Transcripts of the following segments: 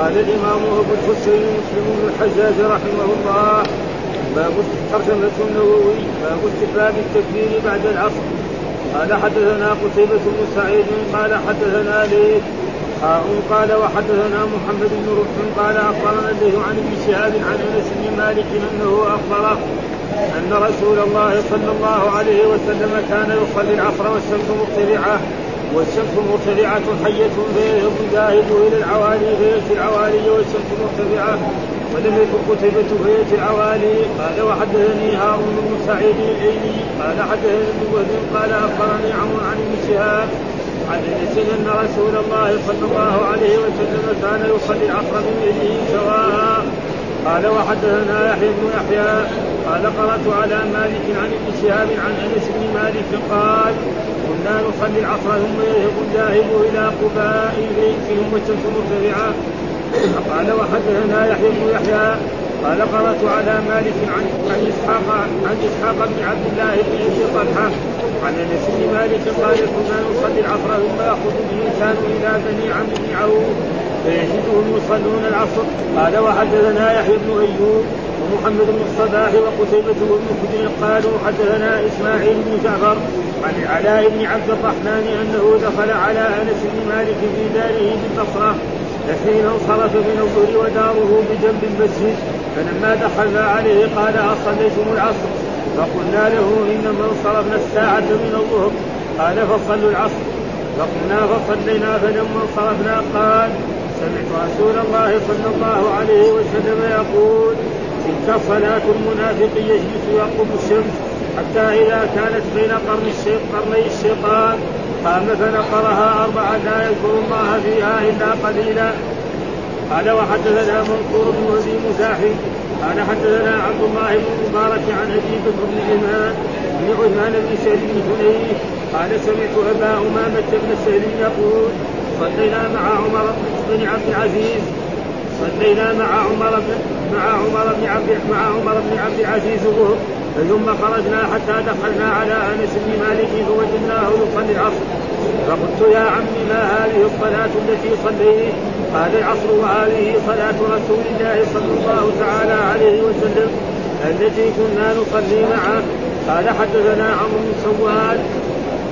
قال الإمام أبو الحسين مسلم بن الحجاج رحمه الله باب ترجمة النووي باب استحباب التكبير بعد العصر. قال حدثنا قتيبة بن سعيد قال حدثنا علي قال وحدثنا محمد بن رفع قال أخبرنا الليث عن ابن شهاب عن انس بن مالك انه أخبره ان رسول الله صلى الله عليه وسلم كان يصلي العصر والشمس مرتفعة حية فيذهب الى العوالي فيأتي العوالي والشمس مرتفعة ولم يكن قتيبة فيأتي العوالي. قال وحدثني هارون بن سعيد العيني قال حدثني ابن وهب قال أخبرني عمرو عن ابن شهاب عن انس ان رسول الله صلى الله عليه وسلم كان يصلي العصر من يده سواء. قال وحدثنا يحيى بن يحيى قال قرأت على مالك عن ابن شهاب عن انس بن مالك قال كنا نصلي العصر ثم يذهب الجاهل الى قباء بيتهم والشمس مرتفعة. قال وحدثنا يحيى بن يحيى قال قرأت على مالك عن إسحاق بن عبد الله بن أبي طلحة عن انس بن مالك قال كنا نصلي العصر ثم يأخذ الإنسان إلى بني عمرو بن عوف فيجدهم يصلون العصر. قال وحدثنا يحيى بن أيوب ومحمد بن الصباح وقتيبة بن خديج قالوا حدثنا إسماعيل بن جعفر عن العلاء بن عبد الرحمن أنه دخل على انس بن مالك في داره بالبصرة حين انصرف من الظهر وداره بجنب المسجد فلما دخلنا عليه قال أصليتم العصر؟ فقلنا له إنما انصرفنا الساعة من الظهر. قال فصلوا العصر؟ فقلنا فصلينا. فلما انصرفنا قال سمعت رسول الله صلى الله عليه وسلم يقول تلك صلاة المنافق يجلس يقوم الشمس حتى إذا كانت بين قرني الشيطان قام فنقرها أربعا لا يذكر الله فيها إلا قليلا. قال وحدثنا منصور بن أبي مزاحم قال حدثنا عبد الله بن مبارك عن أبي بكر بن عثمان بن سهل بن حنيف قال سمعت أبا أمامة بن سهل يقول صلينا مع عمر بن عبد العزيز مع عمر بن عبد العزيز ثم خرجنا حتى دخلنا على انس بن مالك فوجدناه يصلي العصر فقلت يا عمي ما هذه الصلاه التي صليت؟ قال العصر وهذه صلاه رسول الله صلى الله تعالى عليه وسلم التي كنا نصلي معه. قال حدثنا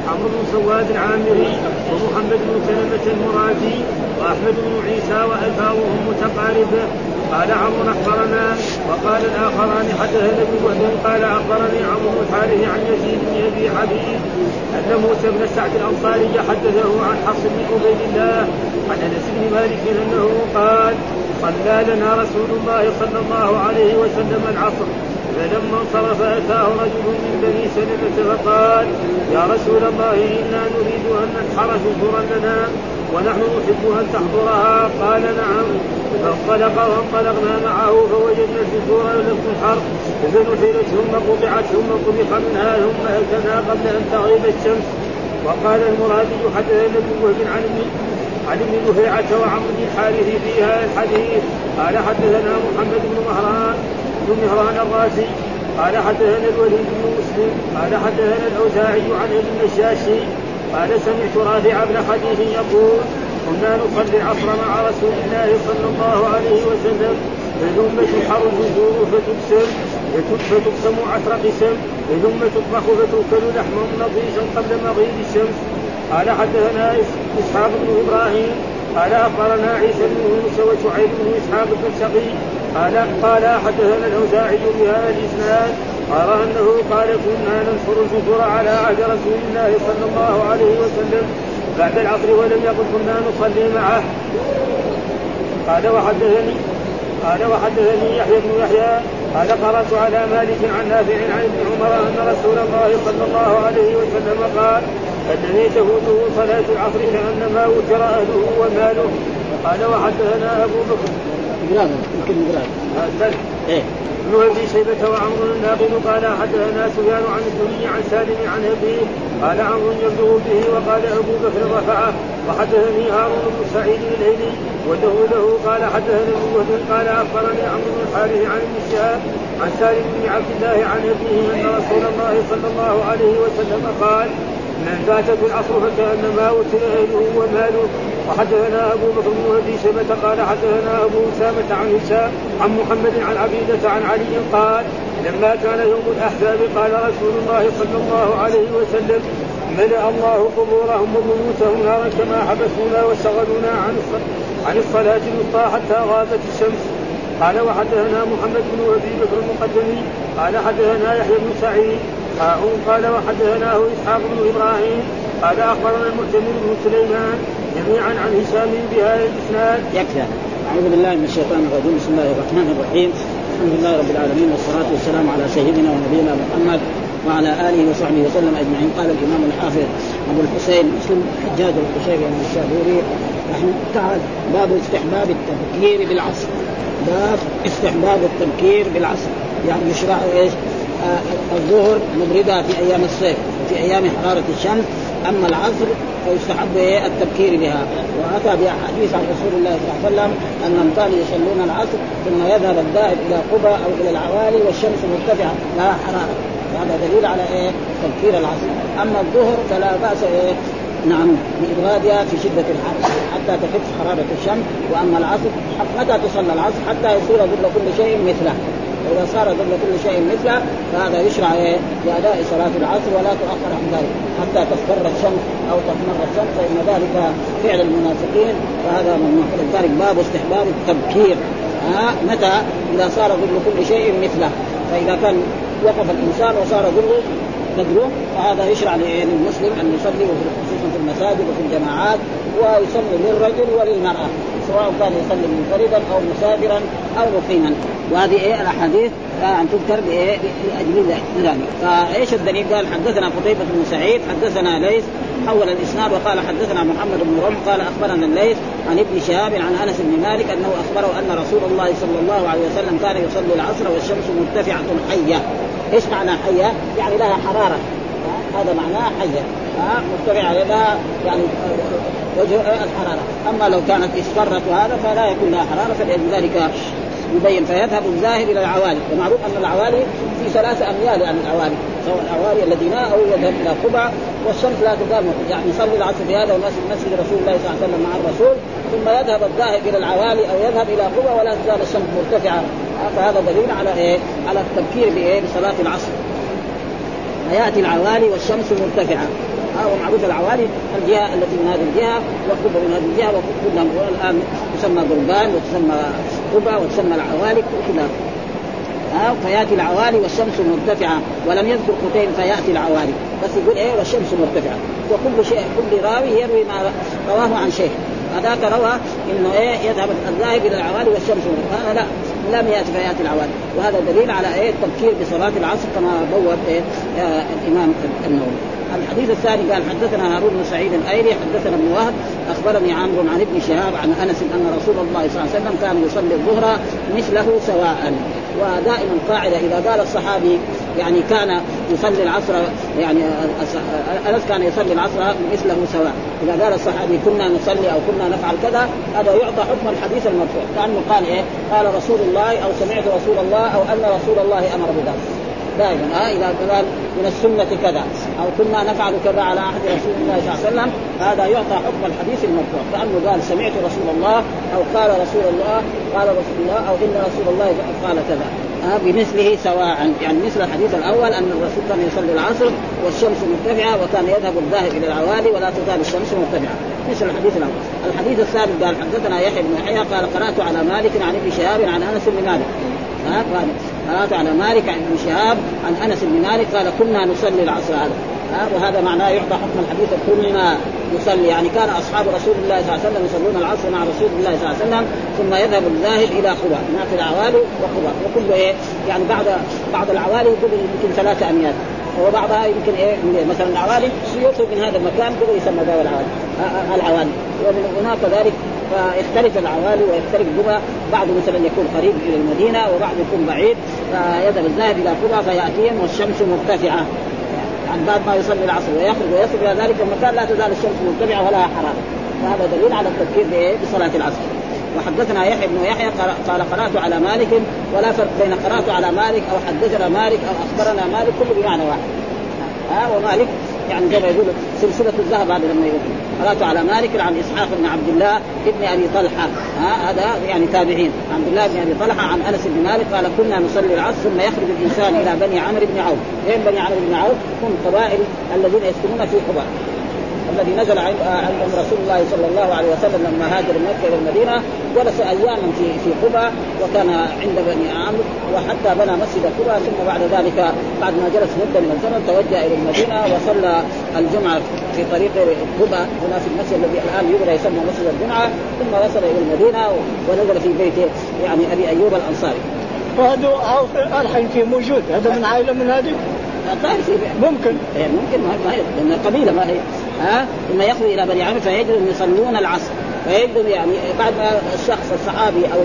عمرو بن سواد العامري ومحمد بن سلمة المرادي وأحمد بن عيسى وأثارهم متقاربة. قال عمرو أخبرنا وقال الآخران حدثنا ابن وهب قال أخبرني عمرو الحارث عن يزيد بن أبي حبيب أن موسى بن سعد الأنصاري حدثه عن حفص بن عبيد الله عن أنس بن مالك أنه قال صلى لنا رسول الله صلى الله عليه وسلم العصر فلما انصرف أتاه رجل من بني سلمة فقال يا رسول الله إنا نريد أن ننحر شهرا لنا ونحن نحب أن تحضرها. قال نعم. فانطلقنا معه فوجدنا الشهور لم تنحر فنحرت ثم قطعت ثم قبح منها ثم أتنا قبل أن تغيب الشمس. وقال المرادي حدثنا ابن وهب عن ابن لهيعة وعمرو بن الحارث في هذا الحديث. قال حدثنا محمد بن مهران الرازي قال حدثنا الوليد بن مسلم قال حدثنا الأوزاعي عن ابن الشاشي قال سمعت رافع بن خديج يقول كنا نصلي العصر مع رسول الله صلى الله عليه وسلم ثم تنحر الجذور فتقسم عشر قسم ثم تطبخ فتؤكل لحما نضيجا قبل مغيب الشمس. قال حدثنا إسحاق بن إبراهيم قال أخبرنا عيسى بن يونس وشعيب بن إسحاق بن شقيق قال حدثنا الأوزاعي بهذا الإسناد أرى أنه قال كنا ننحر الجذور على عهد رسول الله صلى الله عليه وسلم بعد العصر ولم يقل كنا نصلي معه. قال وحدثني يحيى بن يحيى قال قرأت على مالك عن نافع عن ابن عمر أن رسول الله صلى الله عليه وسلم قال الذي تفوته صلاة العصر كأنما وتر أهله وماله. قال وحدثنا أبو بكر بن أبي شيبة وعمر الناقد قال حدثنا سفيان عن الزهري عن سالم عن أبيه قال عمرو يبلغ به وقال أبو بكر رفعه. وحدثني هارون بن سعيد العيني وله قال حدثنا ابن وهب قال أخبرني عمرو بن الحارث عن النساء عن سالم بن عبد الله عن أبيه أن رسول الله صلى الله عليه وسلم قال من فاته العصر فكأنما وتر أهله وماله وحدثنا أبو بكر بن أبي شيبة قال حدثنا أبو أسامة عن هشام عن محمد عن عبيدة عن علي قال لما كان يوم الأحزاب قال رسول الله صلى الله عليه وسلم ملأ الله قبورهم وبيوتهم نارا كما حبسونا وشغلونا عن الصلاة الوسطى حتى غابت الشمس. قال وحدثنا محمد بن أبي بكر المقدمي قال حدثنا يحيى بن سعيد قال وحدثناه إسحاق بن إبراهيم قال أخبرنا المعتمر بن سليمان جميعا عن هشام بهذا الإسناد. يكفى. أعوذ بالله من الشيطان الرجيم. بسم الله الرحمن الرحيم. الحمد لله رب العالمين والصلاة والسلام على سيدنا ونبينا محمد وعلى آله وصحبه وسلم أجمعين. قال الإمام الحافظ أبو الحسين مسلم الحجاج والقشيري والشاذوري رحمه الله تعالى باب استحباب التبكير بالعصر. باب استحباب التبكير بالعصر يعني يشرع إيش؟ الظهر مبردة في أيام الصيف في أيام حرارة الشمس، أما العصر فيستحب التبكير بها. وأتى بحديث عن رسول الله صلى الله عليه وسلم أن أمثال يصلون العصر ثم يذهب الدائب إلى قبى أو إلى العوالي والشمس مرتفعة لا حرارة، هذا دليل على تبكير العصر. أما الظهر فلا بأس نعم بإبرادها في شدة الحر حتى تخف حرارة الشمس، وأما العصر متى تصلى العصر؟ حتى يصير ظل كل شيء مثله، وإذا صار ظل كل شيء مثله فهذا يشرع لأداء صلاة العصر ولا تؤخر عن ذلك حتى تصفر الشمس أو تحمر الشمس، فإن ذلك فعل المنافقين فهذا ممنوع. لذلك باب استحباب التبكير متى؟ إذا صار ظل كل شيء مثله، فإذا كان وقف الإنسان وصار ظله مدروه فهذا يشرع للمسلم أن يصلي خصوصا في المساجد وفي الجماعات، ويصلي للرجل وللمرأة سواء كان يصلي منفردا أو مسافرا أو مقيما. وهذه الأحاديث أن تذكر لأجل ذلك. فإيش الدليل؟ قال حدثنا قتيبة بن سعيد حدثنا ليث حول الإسناد وقال حدثنا محمد بن رمح قال أخبرنا الليث عن ابن شهاب عن أنس بن مالك أنه أخبره أن رسول الله صلى الله عليه وسلم كان يصلي العصر والشمس مرتفعة حية. إيش معنى حية؟ يعني لها حرارة، هذا معناه حية مرتفعة لها يعني وجه الحرارة. أما لو كانت اصفرت وهذا فلا يكون لها حرارة، فلذلك يبين فيذهب الزاهد إلى العوالي. ومعروف أن العوالي في 3 أميال عن العوالي، سواء العوالي الذين أو يذهب إلى قبع والشمس لا تزال يعني يصلي العصر بهذا ومسجد رسول الله صلى الله عليه وسلم مع الرسول، ثم يذهب الذاهب إلى العوالي أو يذهب إلى قبع ولا تزال الشمس مرتفعة، فهذا دليل على على التبكير بصلاة العصر. يأتي العوالي والشمس مرتفعة، ومعروف العوالي الجهة التي من هذه الجهة وقبة من هذه الجهة، وقبة الآن تسمى ضربان وتسمى قبة وتسمى العوالي وكذا. فيأتي العوالي والشمس مرتفعة، ولم يذكر قتيل فيأتي العوالي، بس يقول والشمس مرتفعة. وكل شيء كل راوي يروي ما رواه عن شيء، هذاك روى إنه يذهب الذاهب إلى العوالي والشمس مرتفعة، هذا لا لم يأتي فيأتي العوالي. وهذا دليل على التبكير بصلاة العصر كما بوّب الإمام النووي. الحديث الثاني قال حدثنا هارون بن سعيد الأيلي حدثنا ابن وهب أخبرني عمرو عن ابن شهاب عن أنس أن رسول الله صلى الله عليه وسلم كان يصلي الظهر مثله سواء. ودائما قاعدة إذا قال الصحابي يعني كان يصلي العصر يعني أنس كان يصلي العصر مثله سواء، إذا قال الصحابي كنا نصلي أو كنا نفعل كذا، هذا يعطى حكم الحديث المرفوع كأنه قال قال رسول الله أو سمعت رسول الله أو أن رسول الله أمر بذلك. دائما إذا قال من السنة كذا أو كنا نفعل كذا على عهد رسول الله صلى الله عليه وسلم، هذا يعطى حكم الحديث المرفوع كأنه قال سمعت رسول الله أو قال رسول الله قال رسول الله أو إن رسول الله قال كذا، بمثله سواء. يعني مثل الحديث الأول أن الرسول كان يصلي العصر والشمس مرتفعة وكان يذهب الذاهب إلى العوالي ولا تزال الشمس مرتفعة، مثل الحديث الأول. الحديث الثالث قال حدثنا يحيى بن يحيى قال قرأت على مالك عن ابن شهاب عن أنس بن مالك قرأت على مالك عن ابن شهاب عن أنس بن مالك قال كنا نصلي العصر هذا. وهذا معناه يحضر حكم الحديث كلنا يصلي، يعني كان أصحاب رسول الله صلى الله عليه وسلم يصلون العصر مع رسول الله صلى الله عليه وسلم، ثم يذهب الذاهب إلى قباء ناحية العوالي وقباء. وكل يعني بعض العوالي يمكن 3 أميال، وبعضها يمكن مثلا العوالي يخرج من هذا المكان قبل يسمى ذا العوالي العوالي، ومن هناك ذلك فاختلف العوالي ويختلف قباء، بعض مثلا يكون قريب إلى المدينة وبعض يكون بعيد، فيذهب الذاهب إلى قباء فيأتيهم والشمس مرتفعة عن بعد ما يصلي العصر ويخرج ويصل إلى ذلك المكان لا تزال الشمس مرتفعة ولا حرارة، فهذا دليل على التبكير بصلاة العصر. وحدثنا يحيى بن يحيى قال قرأت على مالك، ولا فرق بين قرأت على مالك أو حدثنا مالك أو أخبرنا مالك، كل بمعنى واحد. ومالك يعني جاب يقول سلسلة الذهب هذا لما يقول قرأت على مالك عن إسحاق بن عبد الله ابن أبي طلحة هذا يعني تابعين عبد الله بن أبي طلحة عن أنس بن مالك قال كنا نصلي العصر ثم يخرج الإنسان إلى بني عمرو بن عوف. إيه بني عمرو بن عوف؟ هم قبائل الذين يسكنون في قباء الذي نزل عن رسول الله صلى الله عليه وسلم لما هاجر مكة إلى المدينة جلس أياما في قباء وكان عند بني عمرو وحتى بنى مسجد قباء ثم بعد ذلك بعد ما جلس مدة من الزمن توجه إلى المدينة وصلى الجمعة في طريق قباء هنا في المسجد الذي الآن يبرى يسمى مسجد الجمعة ثم وصل إلى المدينة ونزل في بيت يعني أبي أيوب الأنصاري. وهذا الحين في موجود هذا من عائلة من هذه ممكن يعني ممكن ما هي لأن قبيلة ما هي إما يخرج إلى بني عمرو فيجدهم يصلون العصر فيجدهم يعني بعد ما الشخص الصحابي أو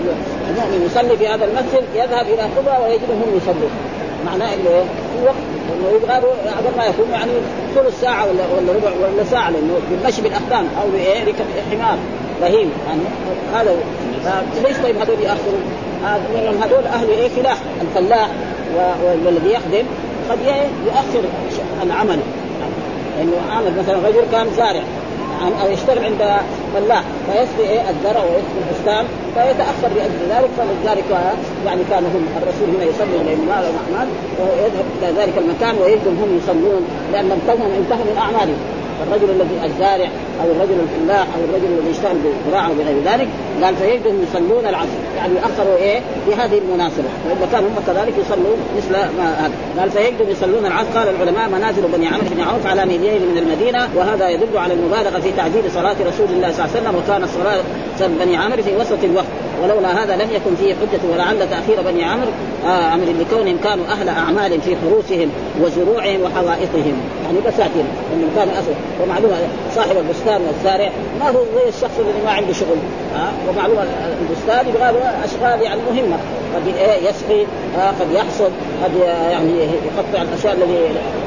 المؤمن يصلي في هذا المسجد يذهب إلى قباء ويجدهم يصلون معناه إنه الوقت إنه يبغى عبر ما يكون يعني ثلث ساعة ولا ربع ولا ساعة لأنه بالمشي بالأقدام أو بركب حمار بهيم يعني هذا ليش طيب هذول يأخرون هذول أهل إيه فلاح الفلاح والذي يخدم قد يؤخر العمل لأنه يعني عامل مثلا رجل كان زارع أو يشتغل عند فلاح فيسقي الزرع ويسقي البستان فيتأخر لأجل ذلك فلذلك يعني كان هم الرسول هنا يصلي عليهم مال وأعمال ويذهب إلى ذلك المكان ويجدهم هم يصلون لأن انتهوا من أعمالهم الرجل الذي الزارع أو الرجل الفلاح أو الرجل الذي يشتغل بالزراعة وغير ذلك قال فيجدهم يصلون العصر يعني يأخروا بهذه المناسبة وإذا كانوا هم كذلك يصلون مثل ما قال فيجدهم يصلون العصر. قال العلماء منازل بني عمرو بن عوف على ميلين من المدينة وهذا يدل على المبالغة في تعجيل صلاة رسول الله صلى الله عليه وسلم وكان صلاة بني عمرو في وسط الوقت ولولا هذا لم يكن فيه حجة ولعل تأخير بني عمرو لكونهم كانوا أهل أعمال في خروسهم وزروعهم وحوائطهم يعني بساتين أنهم كانوا أسر ومعلومة صاحب البستان والزارع ما هو زي الشخص اللي ما عنده شغل ومعلومة البستان يبغى له أشغال يعني مهمة قد يسقي قد يحصد قد يعني يقطع الأشياء التي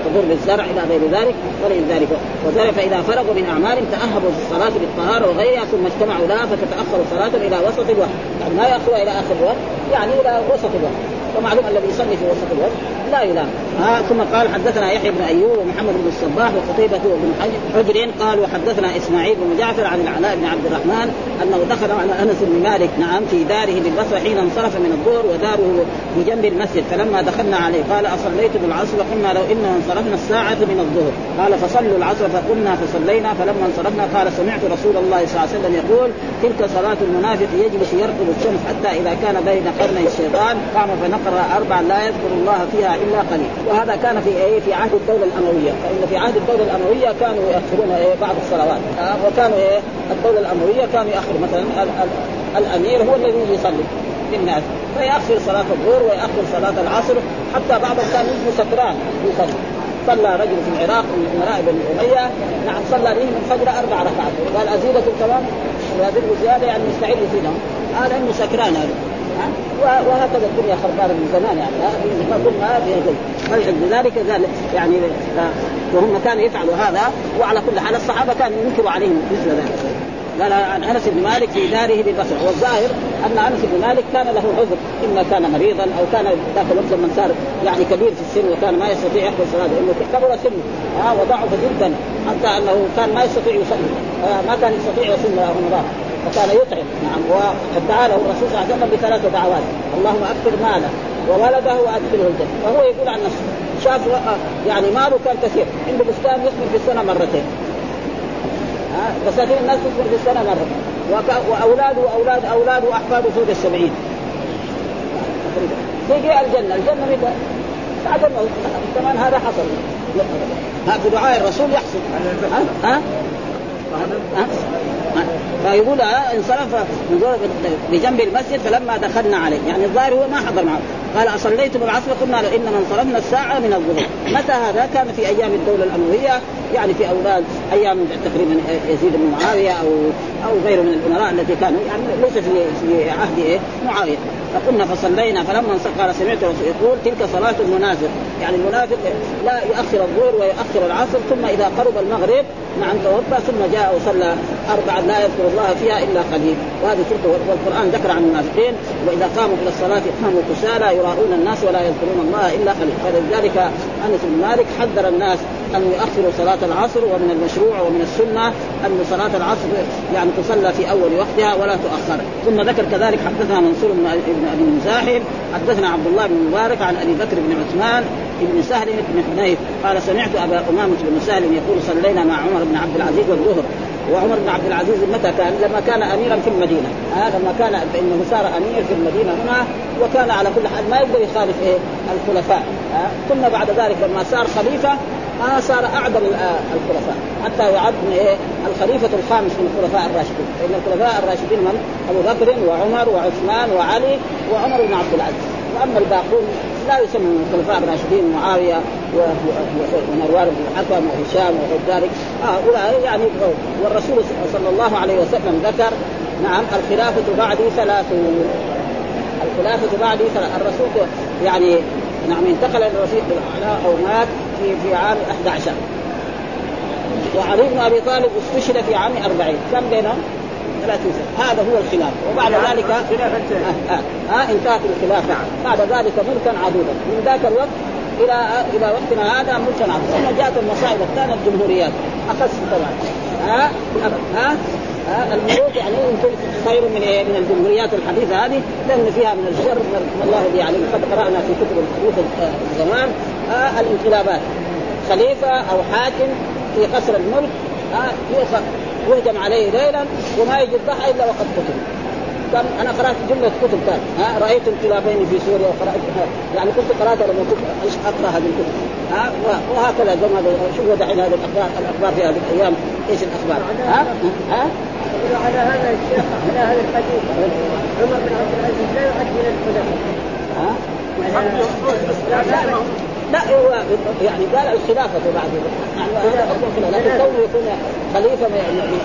تضر بالزرع إلى غير ذلك ولذلك وذلك فإذا فرغوا من أعمالهم تأهبوا الصلاة بالطهارة وغيرها ثم اجتمعوا لها فتتأخر الصلاة إلى وسط الوقت يعني ما يأخروا إلى آخر الوقت يعني إلى وسط الوقت ومعلوم الذي يصلي في وسط الوقت لا يلام. ثم قال حدثنا يحيى بن أيوب ومحمد بن الصباح وقتيبة بن حجر قالوا حدثنا إسماعيل بن جعفر عن العلاء بن عبد الرحمن أنه دخل على أنس بن مالك في داره بالبصرة حين انصرف من الظهر وداره بجنب المسجد فلما دخلنا عليه قال أصليتم العصر وقلنا لو إننا انصرفنا الساعة من الظهر قال فصلوا العصر فقلنا فصلينا فلما انصرفنا قال سمعت رسول الله صلى الله عليه وسلم يقول تلك صلاة المنافق يجلس يرقب الشمس حتى إذا كان بين قرني الشيطان قام فنقر أربع لا يذكر الله فيها إلا قليل. وهذا كان في عهد الدولة الأموية فإن في عهد الدولة الأموية كانوا يأخرون بعض الصلوات وكانوا الدولة الأموية كانوا يأخر مثلا الأمير هو الذي يصلي للناس فيأخر صلاة الظهر ويأخر صلاة العصر حتى بعض الناس مسكران يصلي. صلى رجل في العراق من أمراء بن أمية صلى لي من الفجر 4 ركعات قال أزيدة الكلام وهذه الزيادة يعني مستعد فينا هذا مسكران هذا وهكذا الدنيا خربانة من زمان يعني ما في ذلك يعني وهم كانوا يفعلوا هذا وعلى كل حال الصحابة كانوا ينكروا عليهم مثل ذلك. قال عن أنس بن مالك في داره بالبصرة والظاهر أن أنس بن مالك كان له عذر إما كان مريضا أو كان ذاك الوقت من صار يعني كبير في السن وكان ما يستطيع يحضر صلاة إنه كبر سنه وضعف جدا حتى أنه كان ما يستطيع يصلي ما كان يستطيع يصلي رمضان وكان يطعم وقد له الرسول صلى الله عليه وسلم ب3 دعوات اللهم أكثر ماله وولده وأدخله الجنة فهو يقول عن نفسه شاف يعني ماله كان كثير عنده بستان يثمر في السنة 2 مرات بساتين الناس تثمر في السنة 1 مرة وأولاده وأولاد أولاده وأحفاده فوق 70 تيجي الجنة متى بعد الموت كمان هذا حصل في دعاء الرسول يحصل فيقول انصرف بجنب المسجد فلما دخلنا عليه يعني الظاهر هو ما حضر معه قال أصليتم العصر قلنا له إنما انصرفنا الساعة من الظهر. متى هذا؟ كان في أيام الدولة الأموية يعني في أولاد أيام تقريبا يزيد بن معاوية أو غيره من الأمراء التي كانوا يعني ليس في عهد معاوية. فقلنا فصلينا فلما انصرف قال سمعت رسول يقول تلك صلاة المنافق يعني المنافق لا يؤخر الظهر ويؤخر العصر ثم إذا قرب المغرب توضأ ثم جاء وصلى 4 لا يذكر الله فيها إلا قليل. وهذه تلك والقرآن ذكر عن المنافقين وإذا قاموا إلى الصلاة قاموا كسالى يراؤون الناس ولا يذكرون الله إلا قليلا. فلذلك أنس بن مالك حذر الناس أن يؤخروا صلاة العصر. ومن المشروع ومن السنة أن صلاة العصر يعني تصلى في أول وقتها ولا تؤخر. ثم ذكر كذلك حدثنا منصور بن أبي مزاحم حدثنا عبد الله بن مبارك عن أبي بكر بن عثمان بن سهل بن حنيف قال سمعت أبا أمامة بن سالم يقول صلينا مع عمر بن عبد العزيز والظهر. وعمر بن عبد العزيز متى كان؟ لما كان أميرا في المدينة. لما كان إنه صار أمير في المدينة هنا وكان على كل حال ما يقدر يخالف الخلفاء. ثم بعد ذلك لما صار خليفة صار أعظم الخلفاء حتى يعد الخليفة الخامس من الخلفاء الراشدين. إن الخلفاء الراشدين من أبو بكر وعمر وعثمان وعلي وعمر بن عبد العزيز. وأما الباقون لا يسمون الخلفاء الراشدين معاوية ومروان بن الحكم وهشام وغير ذلك. يعني والرسول صلى الله عليه وسلم ذكر نعم الخلافة بعد 30. الخلافة بعد 30. الرسول يعني نعم انتقل الرشيد الأعلى أو مات في عام 11. وعلي بن أبي طالب استشهد في عام 40. كم بينهم؟ 30. هذا هو الخلاف. وبعد ذلك انتهت الخلافة بعد ذلك ملكا عدودا من ذاك الوقت إلى وقتنا هذا ملكا عدودا. ثم جاءت المصائب الثانية الجمهوريات أخذ طبعا الملوك يعني يمكن خير من الجمهوريات الحديثة هذه لأن فيها من الشر والله يعني قد قرأنا في كتب الحديث الزمان الانقلابات خليفة أو حاكم في قصر الملك يؤخذ وهجم عليه ليلا وما يجد ضحى إلا وقد قتل. أنا قرأت جملة كتب كان رأيت انقلابين في سوريا وقرأت يعني كنت قرأت لما كنت أقرأ هذه الكتب وهكذا جمع شو دحين هذه الأخبار في هذه الأيام إيش الأخبار على هذا الشيخ على هذا الحديث عمر بن عبد العزيز لا يعد من الخلفاء. لا هو يعني قال الخلافة بعد هذا أقول لكن كونه يكون خليفة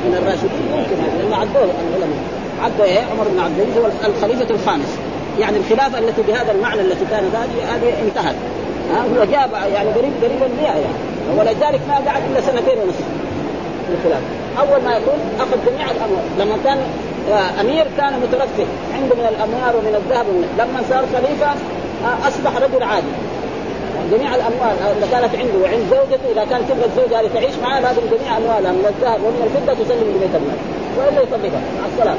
من الراشدين ممكن هذا لأنه عدوه العلماء عدوا عمر بن عبد العزيز هو الخليفة الخامس. يعني الخلافة التي بهذا المعنى التي كانت هذه انتهت. هو جاب يعني قريبا ليها يعني ولذلك ما قعد إلا 2.5 الخلافة. أول ما يكون أخذ جميع الأموال لما كان أمير كان مترفه عنده من الأموال ومن الذهب لما صار خليفة أصبح رجل عادي جميع الأموال اللي كانت عنده وعند زوجته إذا كانت تبغى الزوجة اللي تعيش معها لازم جميع أموالها من الذهب ومن الفضة تسلم لبيت المال وإلا يطلقها على الصلاة.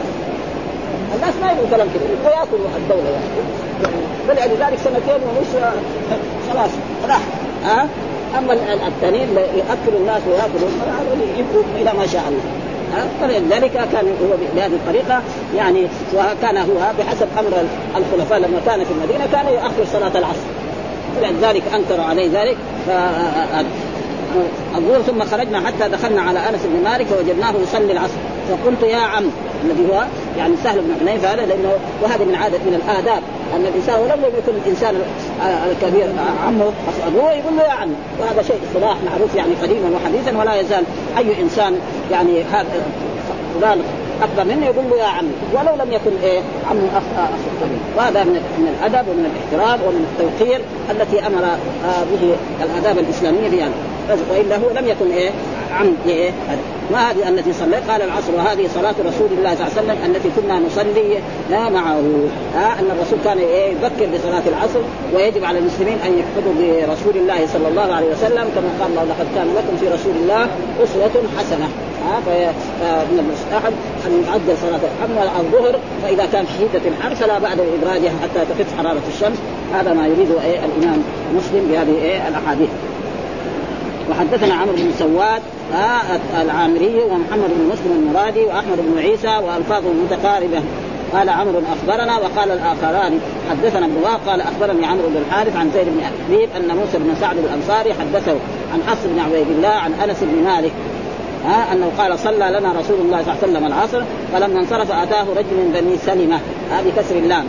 الناس ما يقولوا كلام كده ويأكلوا الدولة يعني فلذلك 2.5 خلاص راح. أما التانيين يأكلوا الناس ويأكلوا يبقوا إلى ما شاء الله. فلذلك كان هو بهذه الطريقة يعني وكان هو بحسب أمر الخلفاء لما كان في المدينة كان يؤخر صلاة العصر لذلك أنكروا عليه ذلك الظهر. ثم خرجنا حتى دخلنا على أنس بن مالك فوجدناه يصلي العصر فقلت يا عم الذي هو يعني سهل بن حنيفة هذا لأنه وهذا من عادة من الآداب أن الإنسان ولم يكن الإنسان الكبير عمه أبوه يقول له يا عم وهذا شيء اصطلاح معروف يعني قديما وحديثا ولا يزال أي إنسان يعني هذا بالغ أكبر منه يقول له يا عمي ولو لم يكن عمه أخ كبير. وهذا من الأدب ومن الاحترام ومن التوقير التي أمر به الآداب الإسلامية بها وإلا هو لم يكن عم ما هذه التي صلى قال العصر وهذه صلاة رسول الله صلى الله عليه وسلم التي كنا نصلي معه. أن الرسول كان يبكر بصلاة العصر ويجب على المسلمين أن يقتدوا برسول الله صلى الله عليه وسلم كما قال الله لقد كان لكم في رسول الله أسوة حسنة. فمن المستحب أن يعجل صلاة أما الظهر فإذا كان شديدة الحر فلا بعد إدراجها حتى تخف حرارة الشمس. هذا ما يريده الإمام مسلم بهذه الأحاديث. وحدثنا عمرو بن سواد العامري ومحمد بن مسلم المرادي وأحمد بن عيسى وألفاظ متقاربة. قال عمرو أخبرنا وقال الآخران حدثنا ابن وهب قال أخبرني عمرو بن الحارث عن زيد بن أبيب أن موسى بن سعد الأنصاري حدثه عن حفص بن عبيد الله عن أنس بن مالك أنه قال صلى لنا رسول الله صلى الله عليه وسلم العصر فلما انصرف أتاه رجل من بني سلمة بكسر اللام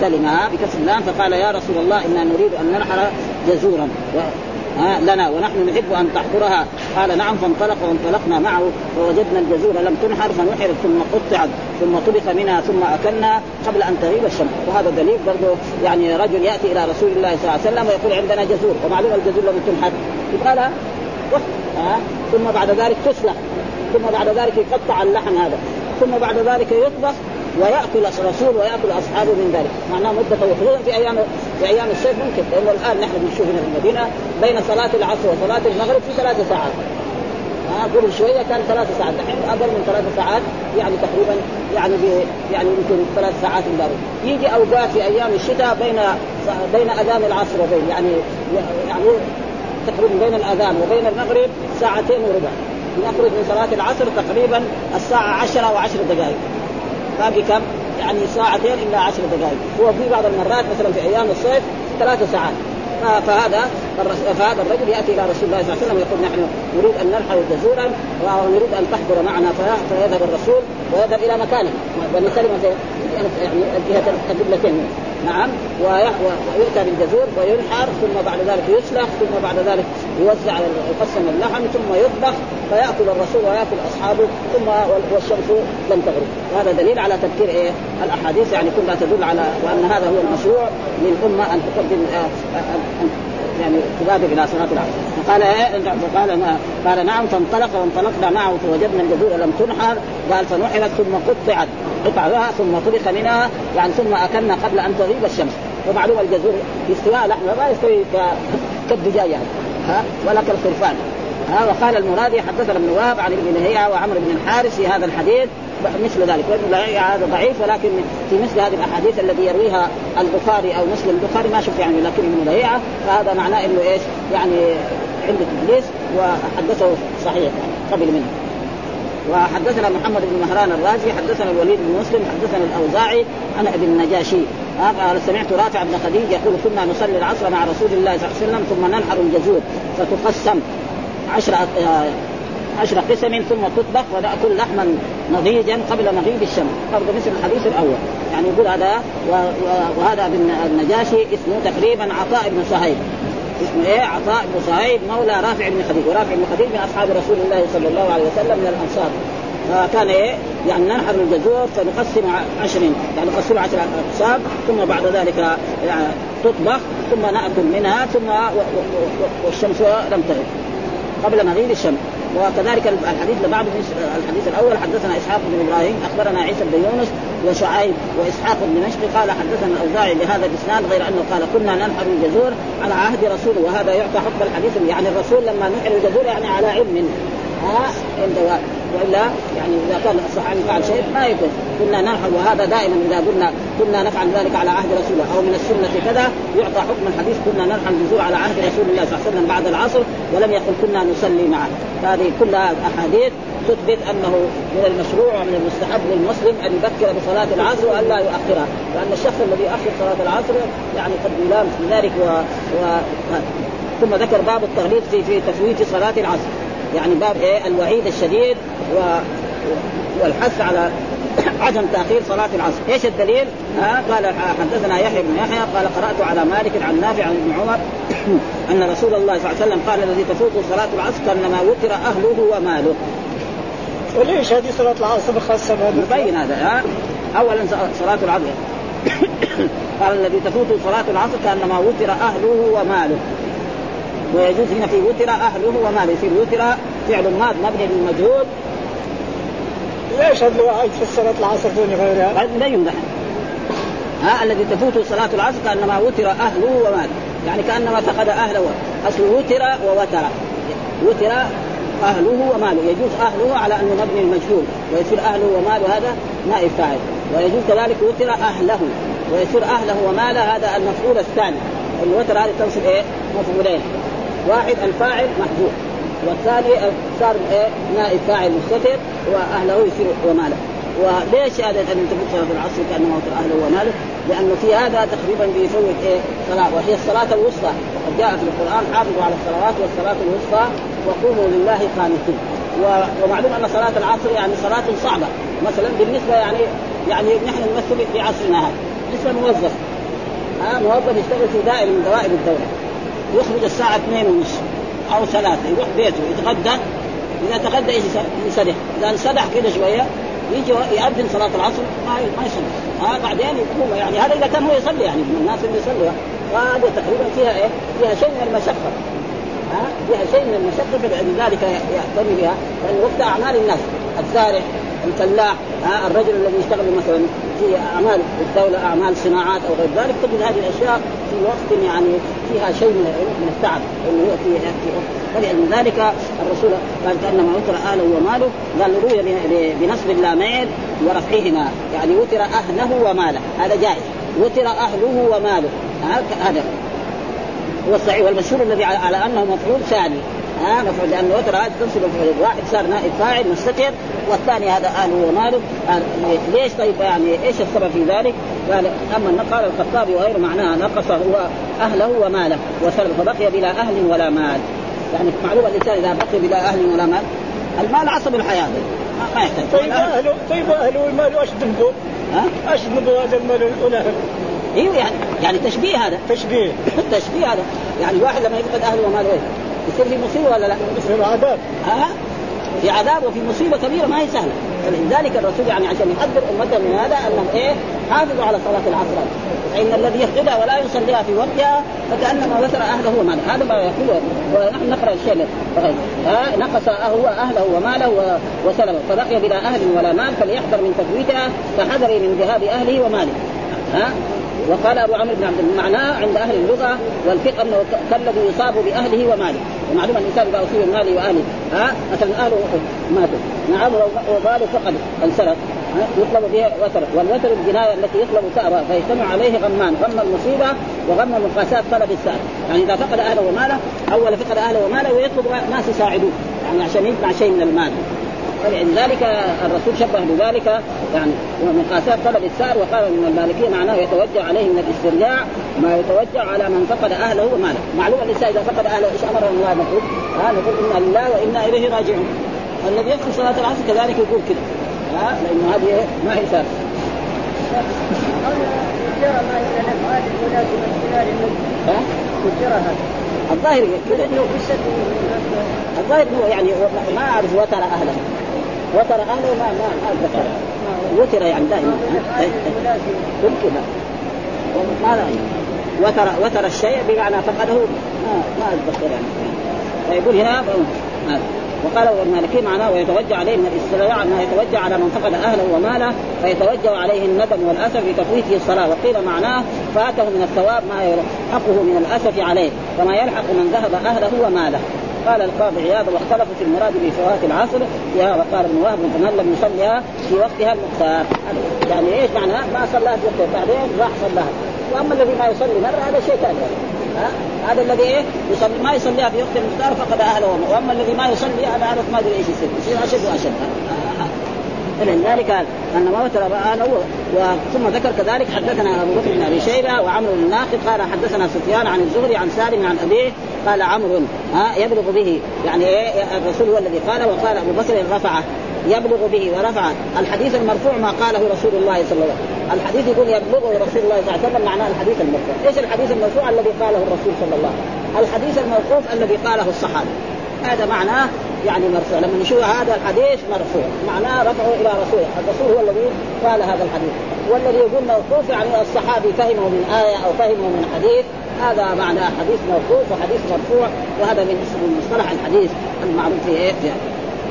سلمة بكسر اللام فقال يا رسول الله إننا نريد أن ننحر جزورا لنا ونحن نحب أن تحفرها. قال نعم فانطلق وانطلقنا معه ووجدنا الجزور لم تنحر فنحرت ثم قطعت ثم طبخ منها ثم أكلنا قبل أن تغيب الشمس. وهذا دليل برضه يعني رجل يأتي إلى رسول الله صلى الله عليه وسلم ويقول عندنا جزور ومعلوم الجزور لم تنحر يبقى لها ثم بعد ذلك تسلخ ثم بعد ذلك يقطع اللحم هذا ثم بعد ذلك يطبخ ويأكل الرسول ويأكل أصحابه من ذلك. معناه مدة وحضورا في أيام الصيف ممكن، لأنه الآن نحن بنشوف هنا في المدينة بين صلاة العصر وصلاة المغرب في 3 ساعات. قبل شوية كان 3 ساعات، الحين أقل من 3 ساعات، يعني تقريبا يعني يمكن 3 ساعات من ذلك. يجي أوقات في أيام الشتاء بين أذان العصر وبين يعني تقريبا بين الأذان وبين المغرب 2:15. نخرج من صلاة العصر تقريبا 10:10، باقي كم؟ يعني 2 إلى 10. هو في بعض المرات مثلا في أيام الصيف 3 ساعات. فهذا الرجل يأتي إلى رسول الله صلى الله عليه وسلم ويقول نحن نريد أن نرحل جزورا ونريد أن تحضر معنا، فيذهب الرسول ويذهب إلى مكانه ونسلم يعني الجهة القبلتين. نعم، ويؤتى بالجزور وينحر، ثم بعد ذلك يسلخ، ثم بعد ذلك يوزع يقسم اللحم، ثم يطبخ فيأكل الرسول ويأكل أصحابه، ثم والشمس لم تغرب. وهذا دليل على تفكير الأحاديث، يعني كلها تدل على وأن هذا هو المشروع للأمة أن تقدم يعني تبادر إلى صلاة العصر. قال نعم. فانطلقنا معه فوجدنا الجذور لم تنحر، قال فنحرت ثم قطعها ثم طبخ منها، يعني ثم أكلنا قبل أن تغيب الشمس. ومعلوم الجذور استواء لحمه ما يستوي كالدجاج يعني، ولا كالخرفان. وقال المرادي حدثنا ابن وهب عن ابن لهيعة وعمر بن الحارث في هذا الحديث مثل ذلك، وابن لهيعة هذا ضعيف، ولكن في مثل هذه الأحاديث الذي يرويها البخاري أو مسلم البخاري ما شوف يعني، لكن ابن لهيعة فهذا معناه إنه إيش يعني عنده تدليس وحدثه صحيح يعني قبل منه. وحدثنا محمد بن مهران الرازي، حدثنا الوليد بن مسلم، حدثنا الأوزاعي عن أبي النجاشي قال سمعت رافع بن خديج يقول كنا نصلي العصر مع رسول الله صلى الله عليه وسلم ثم ننحر الجزور فتقسم 10 قسم ثم تطبخ ونأكل لحما نضيجا قبل مغيب الشمس، برضو مثل الحديث الأول. يعني يقول هذا وهذا ابن النجاشي اسمه تقريبا عطاء بن صهيب، اسمه ايه؟ عطاء بن صهيب مولى رافع بن خديج، ورافع بن خديج من أصحاب رسول الله صلى الله عليه وسلم من الأنصار. فكان ايه يعني ننحر الجزور فنقسم 20، يعني نقسم 10 أقسام، ثم بعد ذلك يعني تطبخ ثم نأكل منها، ثم والشمس لم تغيب قبل مغيب الشمس. وكذلك الحديث لبعض الحديث الأول حدثنا إسحاق بن إبراهيم، أخبرنا عيسى بن يونس وشعيب وإسحاق بن مشق قال حدثنا الأوزاعي بهذا الإسناد، غير أنه قال كنا ننحر الجزور على عهد رسوله. وهذا يعطى حكم الحديث، يعني الرسول لما نحر الجزور يعني على علم عند، وإلا يعني إذا كان الصحابي فعل شيء ما يكون كنا ننحر. وهذا دائما إذا قلنا كنا نفعل ذلك على عهد رسوله أو من السنة كذا يعطى حكم الحديث كنا ننحر الجزور على عهد رسول الله صلى الله عليه وسلم بعد العصر، ولم يقل كنا نصلي معه. فهذه كلها أحاديث تثبت أنه من المشروع ومن المستحب للمسلم أن يبكر بصلاة العصر وأن لا يؤخرها، لأن الشخص الذي يؤخر صلاة العصر يعني قد يلام في ذلك. ثم ذكر باب التغليظ في تفويت صلاة العصر، يعني باب الوعيد الشديد والحث على عدم تأخير صلاة العصر. إيش الدليل؟ قال حدثنا يحيى بن يحيى قال قرأت على مالك عن نافع عن ابن عمر أن رسول الله صلى الله عليه وسلم قال الذي تفوت صلاة العصر كأنما وتر أهله وماله. وليش هذه صلاة العصر خاصة بهذا؟ مبين هذا أولا صلاة العصر قال الذي تفوت صلاة العصر كأنما وتر أهله وماله. ويجوز هنا في وتر أهله وماله، في الوتر فعل ماض مبني بالمجهول. ليش هذا الوعيد في صلاة العصر دون غيرها؟ لا يمدح الذي تفوت صلاة العصر كأنما وتر أهله وماله، يعني كأنما فقد أهله. أصل وتر ووتر، وتر أهله وماله، يجوز أهله على أنه مبني المجهول ويصير أهله وماله هذا نائب فاعل. ويجوز كذلك وتر أهله ويصير أهله وماله هذا المفعول الثاني. الوتر هذه تنصب مفعولين، واحد الفاعل محذوف والثاني صار نائب فاعل مستتر وأهله يصير وماله. وليش هذا أن تفوت صلاة العصر كأنما وتر أهله وماله؟ لأنه في هذا تقريبا بيفوت صلاة، وهي الصلاة الوسطى. وقد جاء في القرآن حافظوا على الصلوات والصلاة الوسطى وقوموا لله قانتين. ومعلوم أن صلاة العصر يعني صلاة صعبة، مثلا بالنسبة يعني نحن نمثل في عصرنا هذا بالنسبة موظف، موظف يشتغل في دائرة من دوائر الدولة، يخرج الساعة 2:30 أو 3، يروح بيته يتغدى، إذا تغدى ينسدح، إذا انسدح كده شوية يجي يؤذن صلاة العصر ما يصلي، بعدين يقوم. يعني هذا إذا كان هو يصلي، يعني من الناس اللي يصلي هذا تقريبا فيها فيها شيء من المشقة، فيها شيء من المشقة، فلذلك يعتني بها لأن وقت أعمال الناس الزارع الفلاح، الرجل الذي يشتغل مثلا في أعمال الدولة، أعمال صناعات أو غير ذلك، تجد هذه الأشياء في وقت يعني فيها شيء من التعب اللي هو فيه. ولذلك الرسول قال كأنما وتر أهله وماله، قال روي بنصب اللامين ورفعهما، يعني وتر أهله وماله هذا جائز، وتر أهله وماله هذا هو الصحيح. والمشهور الذي على أنه مفعول ثاني، مفعول، لأن وتر هذا تنصب مفعول واحد صار نائب فاعل مستتر، والثاني هذا أهله وماله. ليش طيب؟ يعني إيش السبب في ذلك؟ قال أما النقال الخطابي وغير معناه نقص هو أهله وماله وسلم، فبقي بلا أهل ولا مال. يعني معلومة الإنسان إذا بقي بلا أهل ولا مال، المال عصب الحياة ما يحتاج. طيب أهله والمال وإيش نبغوا؟ إيش نبغوا هذا المال والأهل؟ إيه يعني تشبيه هذا، تشبيه هذا، يعني الواحد لما يفقد أهله وماله يصير في مصيبة ولا لا؟ يصير عذاب، في عذاب وفي مصيبة كبيرة ما هي سهلة. فلذلك الرسول يعني عشان يحذر أمته من هذا أنهم حافظوا على صلاة العصر، فإن الذي يفقدها ولا يصليها في وقتها فكأنما وتر أهله وماله. هذا ما يقوله، ونحن نقرأ الشيء نقص أهله وماله وسلمه فبقي بلا أهل ولا مال، فليحذر من تفويتها فحذري من ذهاب أهله وماله. وقال أبو عمرو بن عبد المعنى عند أهل اللغة والفقه أنه كالذي يصاب بأهله وماله، ومعلوم أن الإنسان إذا أصيب ماله وأهله، مثلا أهله ماتوا، نعم، وماله فقد انسرق، يطلب به وتر، والوتر الجناية التي يطلب ثأرها فيجتمع عليه غمان، غم المصيبة وغم المقاسات طلب الثأر. يعني إذا فقد أهله وماله، أول فقد أهله وماله ويطلب ناس يساعدوه يعني عشان يجمع شيء من المال. ولذلك الرسول شبه بذلك يعني ومقاسات طلب السائر. وقال من المالكية معناه يتوجع عليه من الاسترجاع ما يتوجع على من فقد أهله وماله. معلوم الإنسان إذا فقد أهله إيش أمره الله نقول؟ نقول إنا لله وإنا إليه راجعون. الذي يدخل صلاة العصر كذلك يقول كده، لأن هذه ما هي سائر. الظاهر كده، الظاهر هو يعني ما أعرف وتر أهله، وتر أهله ما ذكر وتر يعني دائما ممكن ما لا وتر الشيء بمعنى فقده ما ذكر يعني. فيقول هنا وقال المالكي معناه ويتوجع عليه من الاسترجاع أنه يتوجع على من فقد أهله وماله، فيتوجع عليه الندم والأسف لتفويته الصلاة. وقيل معناه فاته من الثواب ما يلحقه من الأسف عليه كما يلحق من ذهب أهله وماله. قال القاضي عياض واختلفوا في المراد بفوات العصر فيها، وقال ابن وهب فمن لم يصليها في وقتها المختار، يعني ايش معناها؟ ما صلاها في وقتها بعدين راح صلاها. واما الذي ما يصلي مره هذا شيء ثاني، هذا الذي ما يصليها في وقت المختار فقد أهله وماله، واما الذي ما يصلي هذا عرف ما ادري ايش يصير اشد واشد. لذلك قال أن ما وتر أهله. ثم ذكر كذلك حدثنا أبو بكر بن أبي شيبة وعمرو الناقد قال حدثنا سفيان عن الزهري عن سالم عن أبيه قال عمرو يبلغ به، يعني الرسول هو الذي قال، وقال أبو بكر رفعه يبلغ به ورفعه. الحديث المرفوع ما قاله رسول الله صلى الله عليه وسلم، الحديث يقول يبلغه رسول الله صلى الله عليه وسلم، معناه الحديث المرفوع. إيش الحديث المرفوع؟ الذي قاله الرسول صلى الله عليه وسلم. الحديث الموقوف الذي قاله الصحابة، هذا معناه يعني مرفوع. لما نشوف هذا الحديث مرفوع معناه رفعه إلى رسوله، الرسول هو الذي قال هذا الحديث. والذي يقول موقوف يعني الصحابي فهمه من آية أو فهمه من حديث، هذا معناه حديث موقوف وحديث مرفوع، وهذا من مصطلح الحديث المعروف في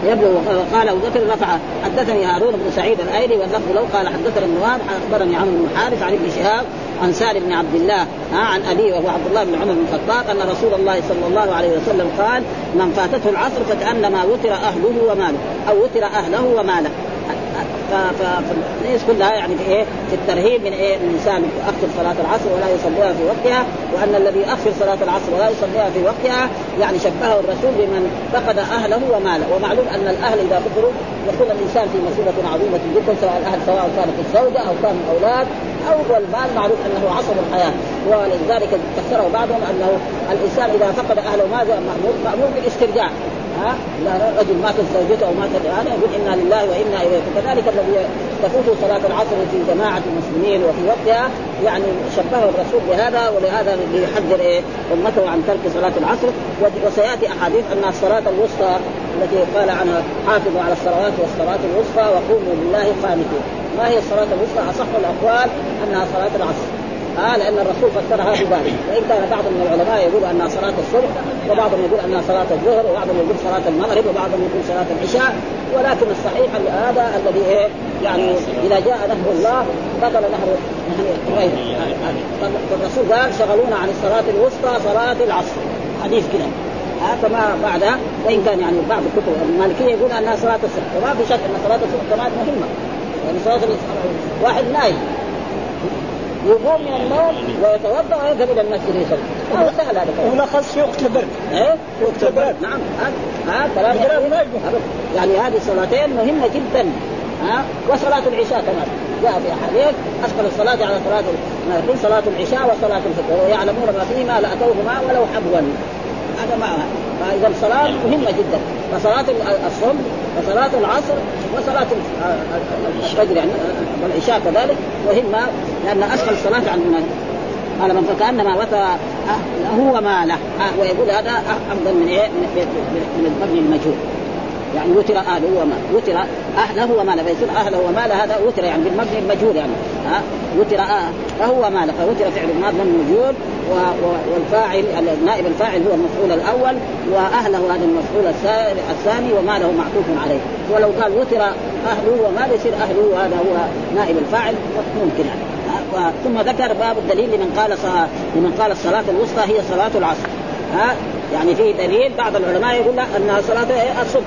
يبلغ. قال أبو بكر رفعه. حدثني هارون بن سعيد الأيلي واللفظ له قال حدثنا ابن وهب أخبرني عمرو بن الحارث عن ابن شهاب عن سالم بن عبد الله عن أبيه وهو عبد الله بن عمر بن الخطاب أن رسول الله صلى الله عليه وسلم قال من فاتته العصر فكأنما وتر أهله وماله أو وتر أهله وماله. فالناس كلها يعني في الترهيب من الإنسان يؤخر صلاة العصر ولا يصليها في وقتها، وأن الذي أخر صلاة العصر ولا يصليها في وقتها يعني شبهه الرسول بمن فقد أهله وماله. ومعلوم أن الأهل إذا فقدوا يكون الإنسان في مصيبة عظيمة جدا، سواء الأهل سواء كانت الزوجة أو كان الأولاد أو المال، معروف أنه عصب الحياة. ولذلك تفسره بعضهم أنه الإنسان إذا فقد أهله ماذا مأمور بالاسترجاع، رجل ماتت زوجته أو ماتت أهله يقول إنا لله وإنا إليه. كذلك الذي تفوت صلاة العصر في جماعة المسلمين وفي وقتها يعني شبهه الرسول بهذا، ولهذا يحذر أمته عن ترك صلاة العصر. وسيأتي أحاديث أن الصلاة الوسطى التي قال عنها حافظوا على الصلوات والصلاة الوسطى وقوموا لله قانتين. ما هي الصلاة الوسطى؟ أصح الأقوال أنها صلاة العصر، لأن الرسول فسرها بذلك. وإن كان بعض من العلماء يقول أنها صلاة الصبح، وبعضهم يقول أنها صلاة الظهر، وبعضهم يقول صلاة المغرب، وبعضهم يقول صلاة العشاء. ولكن الصحيح هذا الذي يعني إذا جاء نهر الله بطل نهر غيره. الرسول قال شغلونا عن الصلاة الوسطى صلاة العصر، حديث كده. فما بعد، وإن كان يعني بعض الكتب المالكية يقول أنها صلاة الصبح، وما في شك أن صلاة الصبح صلاة مهمة. يعني صلاة واحد نايم يقوم من النوم ويتوضأ ويذهب إلى المسجد يصلي، هذا سهل. هذا هنا خاص في وقت البرد، وقت البرد. نعم يعني هذه الصلاتين مهمة جدا. وصلاة العشاء كمان جاء في أحاديث أثقل الصلاة على صلاة العشاء وصلاة الفجر، ويعلمون ما فيهما لأتوهما ولو حبوا. هذا معها. فإذا الصلاة مهمة جدا، فصلاة الصبح وصلاة العصر وصلاة الفجر يعني والعشاء كذلك مهمة، لأن أسهل الصلاة عن من فكأنما وتى هو ما له، ويقول هذا أفضل من المبني المجهول. يعني وتر أهله وما وتر أهله وما له، فيصير أهله وما له هذا وتر يعني بالمبني المجهول. يعني وتر أهله وما له، فوتر فعل الماضي المجهول، والفاعل نائب الفاعل هو المفعول الأول، وأهله هذا المفعول الثاني، وما له معطوف عليه. ولو قال وتر أهله وما له يصير أهله وهذا هو نائب الفاعل، ممكن يعني. ثم ذكر باب الدليل لمن قال الصلاة الوسطى هي صلاة العصر. يعني فيه دليل، بعض العلماء يقول لا أنها صلاة الصبح.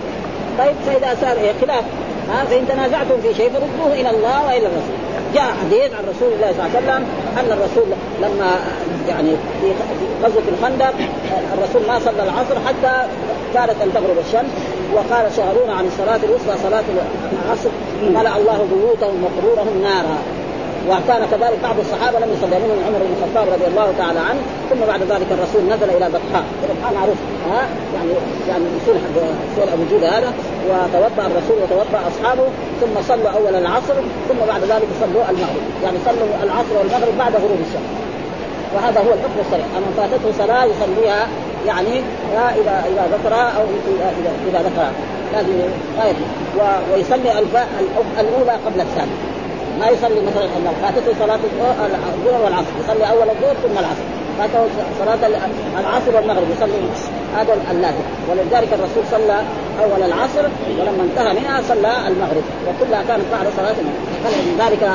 طيب فإذا صار خلاف فإن تنازعتم في شيء فردوه إلى الله وإلى الرسول. جاء حديث عن رسول الله صلى الله عليه وسلم أن الرسول لما يعني في غزوة الخندق الرسول ما صلى العصر حتى كانت أن تغرب الشمس، وقال شهرون عن الصلاة الوسطى صلاة العصر ملأ الله بيوتهم وقبورهم نارا. وكان كذلك بعض الصحابة لم يصلي، منهم عمر بن الخطاب رضي الله تعالى عنه. ثم بعد ذلك الرسول نزل إلى بطحاء، بطحاء معروف يعني يصلح سور أبو جود هذا، وتوضأ الرسول وتوضأ أصحابه، ثم صلوا أول العصر، ثم بعد ذلك صلوا المغرب. يعني صلوا العصر والمغرب بعد غروب الشمس، وهذا هو الحكم الصحيح. أما فاتته صلاة يصليها يعني إذا ذكرها أو إذا ذكرها لازم ويصلي الأولى قبل الثانية. ما يصلي مثلا أنه فاتته صلاة الظهر والعصر يصلي أول الظهر ثم العصر، فاتته صلاة العصر والمغرب يصلي هذا اللازم. ولذلك الرسول صلى أول العصر، ولما انتهى منها صلى المغرب، وكلها كانت بعد صلاة المغرب. ذلك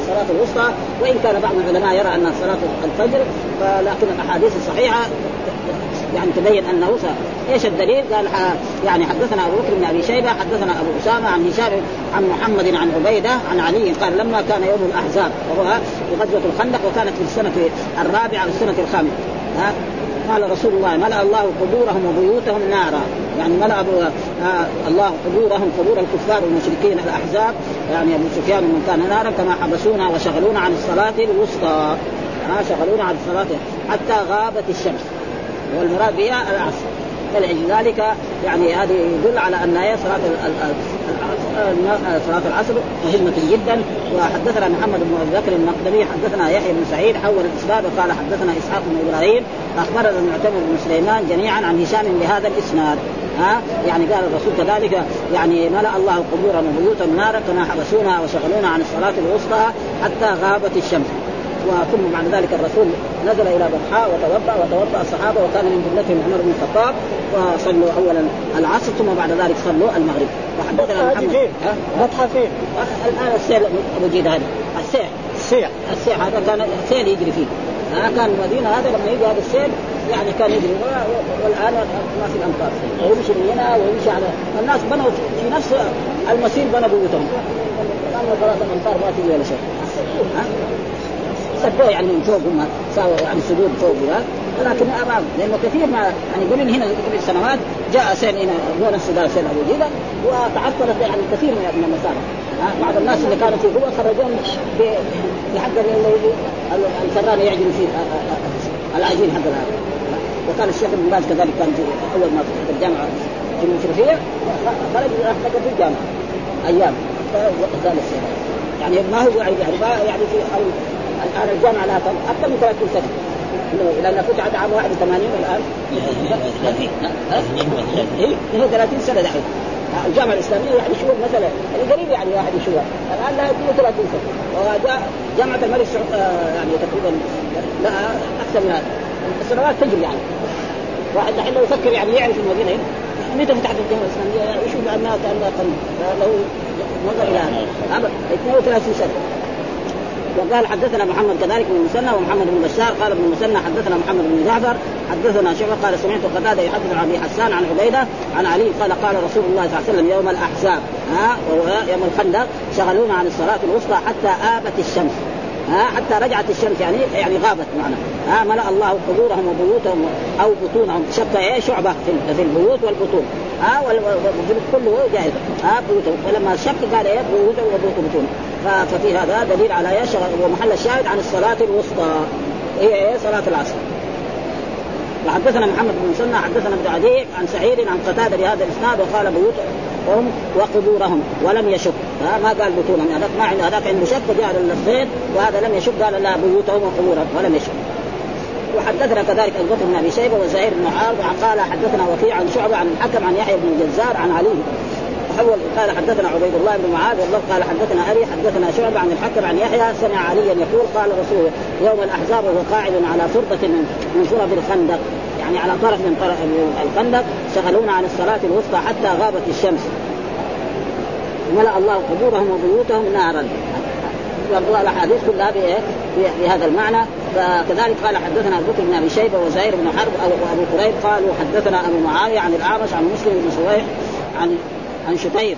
الصلاة الوسطى، وإن كان بعض العلماء يرى أنها صلاة الفجر، لكن الأحاديث الصحيحة يعني تبين أنه صلاة. إيش الدليل؟ قال يعني حدثنا أبو بكر بن أبي شيبة حدثنا أبو أسامة عن هشام عن محمد عن عبيدة عن علي قال لما كان يوم الأحزاب وهو غزوة الخندق، وكانت في السنة الرابعة والسنة الخامسة، قال رسول الله ملأ الله قبورهم وبيوتهم نارا. يعني ملأ الله قبورهم قبور الكفار والمشركين الأحزاب يعني أبو سفيان ومن كان نارا، كما حبسونا وشغلونا عن الصلاة الوسطى، شغلونا عن الصلاة حتى غابت الشمس، والمراد بها العصر. فلذلك يعني هذه يدل على أن صلاة العصر مهمة جدا. وحدثنا محمد بن أبي بكر النقدبي حدثنا يحيى بن سعيد حول الإسناد وقال حدثنا إسحاق بن إبراهيم أخبرنا المعتمر بن سليمان جميعا عن هشام بهذا الإسناد. يعني قال الرسول كذلك يعني ملأ الله قبورا وبيوتا نارا كما حبسونا وشغلونا عن الصلاة الوسطى حتى غابت الشمس. وثم بعد ذلك الرسول نزل إلى بطحاء وتوضأ الصحابة، وكان من جملتهم عمر بن الخطاب، وصلوا أولا العصر ثم بعد ذلك صلوا المغرب. وحدثنا محمد بطحاء فين؟ الآن السيل أبو جيد، هذا السيل هذا كان السيل يجري فيه، كان المدينة هذا لما يجي هذا السيل يعني كان يجري، والآن ما في الأمطار ويمشي من هنا ويمشي على الناس بنوا في نفس المسير بنوا بيوتهم، كانوا ثلاثة أمطار ما في ولا شيء، سبوا يعني من فوقهم ساووا يعني سجود فوقها. ولكن أمام لأنه كثير ما يعني قلنا هنا قبل سنوات جاء سين هنا هنا السودان سين أبو جيدة وتعثرت يعني كثير من المسار. بعض الناس اللي كانوا في جوا خرجون بحق الفران يعجن فيه العجين حق هذا. وكان الشيخ بن باز كذلك كان أول ما في الجامعة في المشرفية خرج لقد في الجامعة أيام وقتال السين يعني ما هو يعني في الآن الجامعة لا تم أكثر من 30 سنة لأن فتحت عام 81 الآن 30 سنة دحين الجامعة الإسلامية واحد يشوف مثلا يعني قريب يعني واحد يشوفها الآن لها 32 سنة وجامعة الملك سعود يعني تقريبا لا أكثر من هذا السنوات تجري يعني واحد الحين لو يفكر يعني يعرف المدينة هنا متى فتحت الجامعة الإسلامية يعني يشوف أنها قريب لو نظر إلى هذا 32 سنة. وقال حدثنا محمد كذلك بن مسنى ومحمد بن بشار قال ابن مسنى حدثنا محمد بن جعفر حدثنا شعبة قال سمعت قتادة يحدث عن أبي حسان عن عبيدة عن علي قال قال رسول الله صلى الله عليه وسلم يوم الأحزاب يوم الخندق شغلونا عن الصلاة الوسطى حتى آبت الشمس حتى رجعت الشمس يعني غابت معنا ملأ الله قبورهم وبيوتهم أو بطونهم شق شعبة في البيوت والبطون والبيوت كله جاهز بيوتهم ولما شق قال بيوتهم وبطونهم ففي هذا دليل على يشغل ومحل الشاهد عن الصلاة الوسطى هي صلاة العصر. وحدثنا محمد بن مسنى حدثنا ابن عدي عن سعيد عن قتادة بهذا الإسناد وقال بيوتهم وقبورهم ولم يشك ما قال بطونهم هذاك ما عنده هذاك عنده شك جاء للنصين وهذا لم يشك قال لا بيوتهم وقبورهم ولم يشك. وحدثنا كذلك أبو بكر بن أبي شيبة وزهير بن حرب قال حدثنا وكيع عن شعبة عن الحكم عن يحيى بن الجزار عن علي قال حدثنا عبيد الله بن معاذ قال حدثنا أبي حدثنا شعبة عن الحكم عن يحيى سمع عليا يقول قال رسول يوم الأحزاب وهو قاعد على فرقة من فرق الخندق يعني على طرف من طرف الخندق شغلونا عن الصلاة الوسطى حتى غابت الشمس ملأ الله قبورهم وبيوتهم نارا. وضع الأحاديث كلها بهذا المعنى. فكذلك قال حدثنا أبو بكر بن أبي شيبة وزهير بن حرب وأبو قريب قالوا حدثنا أبو معاوية عن الأعرج عن مسلم بن صويح عن شطيب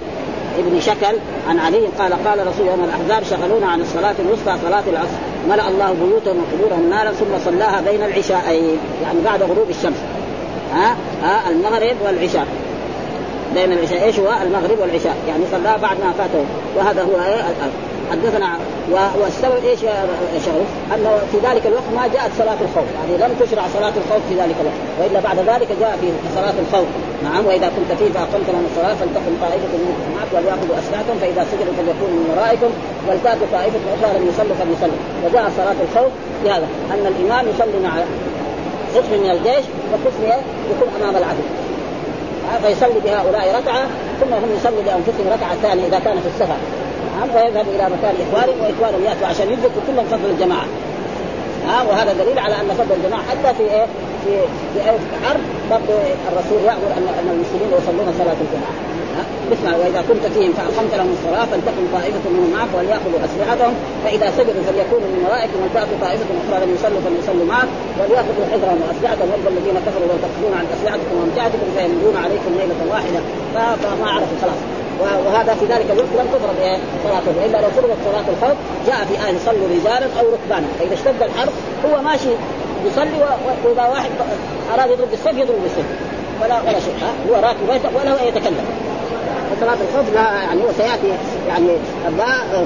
ابن شكل عن علي قال قال رسول يوم الأحزاب شغلونا عن الصلاة الوسطى صلاة العصر ملأ الله بيوتهم وقبورهم نارا ثم صلاها بين العشاءين يعني بعد غروب الشمس المغرب والعشاء بين العشاء ايش هو المغرب والعشاء يعني صلاها بعد ما فاته وهذا هو حدثنا والسبب ايش شغله انه في ذلك الوقت ما جاءت صلاة الخوف يعني لم تشرع صلاة الخوف في ذلك الوقت والا بعد ذلك جاء في صلاة الخوف. نعم وإذا كنت فيه فأقمت لهم الصلاة فلتقم طائفة منكم معك وليأخذوا أسلحتهم فإذا سجدوا فليكونوا من ورائكم ولتأتوا طائفة أخرى لم يصلوا فليصلوا. وجاء صلاة الخوف بهذا أن الإمام يصلي مع قسم من الجيش وقسم يكون أمام العدو فيصلي بهؤلاء ركعة ثم هم يصلوا لأنفسهم ركعة ثانية إذا كان في السفر ويذهب إلى مكان إخوانهم وإخوانهم يأتوا عشان يدركوا كلهم فضل الجماعة وهذا دليل على أن فضل الجماعة حتى في إيه في آية الحرب برضو الرسول يأمر أن المسلمين يصلون صلاة الجماعة مثل وإذا كنت فيهم فأقمت لهم الصلاة فلتقم طائفة منهم معك وليأخذوا أسلحتهم فإذا سجدوا فليكونوا من ورائكم ولتأتوا طائفة أخرى لم يصلوا فليصلوا معك وليأخذوا حذرهم وأسلحتهم ويرضى الذين كفروا لو تأخذون عن أسلحتكم ومتعتكم فيمدون عليكم ليلة واحدة فما عرفوا خلاص. وهذا في ذلك الوقت لم تضرب صلاته إلا لو فرضت صلاة الخوف جاء في آن صلوا رجالا أو ركبانا فإذا اشتد الحرب هو ماشي يصلي وإذا واحد أراد يضرب بالسيف يضرب بالسيف ولا شيء هو راكب بيته ولا هو يتكلم. صلاة الخوف لا يعني هو سيأتي يعني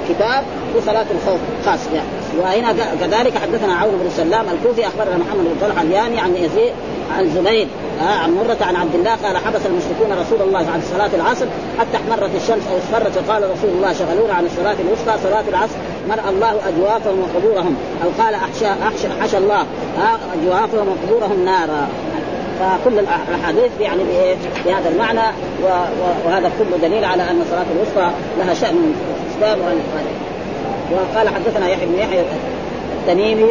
كتاب وصلاة الخوف خاص يعني. وهنا كذلك حدثنا عمرو بن سلام الكوفي أخبرنا محمد بن طلحة الياني عن يزيد عن زبيد عن مرة عن عبد الله قال حبس المشركون رسول الله عن صلاة العصر حتى احمرت الشمس أو اصفرت فقال رسول الله شغلونا عن الصلاة الوسطى صلاة العصر مرأ الله أجوافهم وقبورهم أو قال حشى الله أجوافهم وقبورهم نارا. فكل الحديث يعني بهذا المعنى وهذا كله دليل على أن صلاة الوسطى لها شأن أسباب. وقال حدثنا يحيى بن يحيى التميمي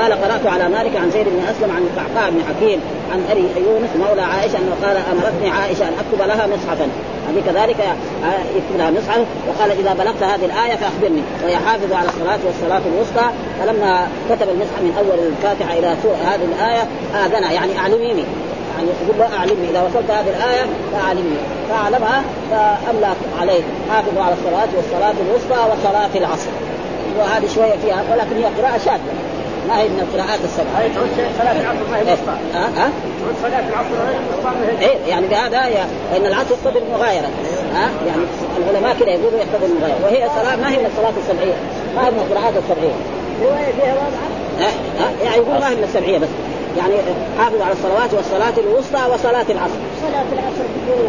قال قرأت على مالك عن زيد بن أسلم عن القعقاع بن حكيم عن أبي يونس مولى عائشة أنه قال أمرتني عائشة أن أكتب لها مصحفا يعني كذلك يكتب لها مصحف وقال إذا بلغت هذه الآية فأخبرني ويحافظ على الصلاة والصلاة الوسطى. فلما كتب المصحف من أول الفاتحة إلى هذه الآية آذنا يعني أعلميني يعني يقول لا أعلمني إذا وصلت هذه الآية فأعلمني فأعلمها فأملك عليه حافظ على الصلاة والصلاة الوسطى وصلاة العصر. وهذه شوية فيها ولكن هي قراءة شاذة ما هي من القراءات السبعة. أي صلاة العصر ما هي مصطفى. صلاة العصر ما هي مصطفى. إيه يعني بهذا إن العصر يقتضي المغايرة. يعني العلماء كده يقولوا يقتضي المغايرة وهي صلاة ما هي من الصلاة السبعية ما هي من القراءات السبعية. يعني يقول ما هي من السبعية بس يعني حافظ على الصلوات والصلاة الوسطى وصلاة العصر. صلاة العصر.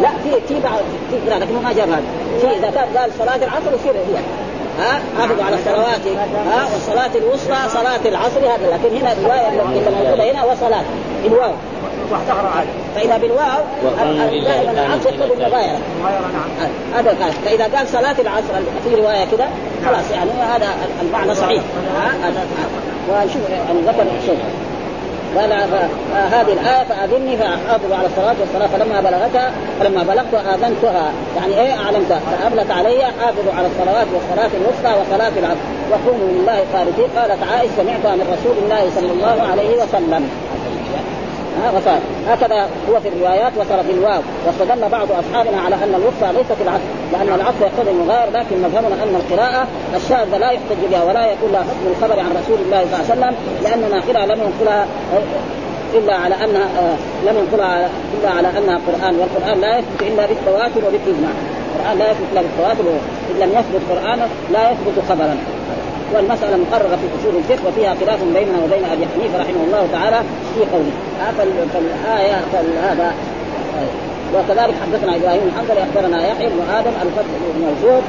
لا في بعض في قراءة لكنه ما جاب هذا. في إذا كان قال صلاة العصر يصير هي. حافظوا على صلواتك والصلاة الوسطى صلاة العصر هذا. لكن هنا الرواية التي موجودة هنا وصلاة الواو واحتقر عاد، فإذا بالواو دائما العصر يطلب المغايرة هذا قال. فإذا قال صلاة العصر في رواية كده خلاص يعني هذا المعنى صحيح. ونشوف ذكر الشيء قال هذه الآية فأذني فأحافظ على الصلاة والصلاة فلما بلغت أذنتها يعني إيه أعلمتها فأبلت علي أحافظ على الصلاة والصلاة الوسطى وصلاة العصر وقوموا لله قانتين. قالت عائشة سمعتها من رسول الله صلى الله عليه وسلم. هكذا هو في الروايات وصرف الواو. واستدل بعض أصحابنا على أن الوسطى ليست العصر لأن العصر يقتضي المغاير، لكن مذهبنا أن القراءة الشاذة لا يحتج بها ولا يكون لها حكم الخبر عن رسول الله صلى الله عليه وسلم، لأن ناقلها لم ينقلها إلا على أنها قرآن، والقرآن لا يثبت إلا بالتواتر وبالإجماع. القرآن لا يثبت إلا بالتواتر، إذ لم يثبت قرآنا لا يثبت خبرا. والمسألة مقررة في أصول الفقه وفيها خلاف بيننا وبين أبي حنيفة رحمه الله تعالى في قوله. هذا وكذلك حدثنا إبراهيم بن حنبل أخبرنا يحيى بن آدم الفضل الموجود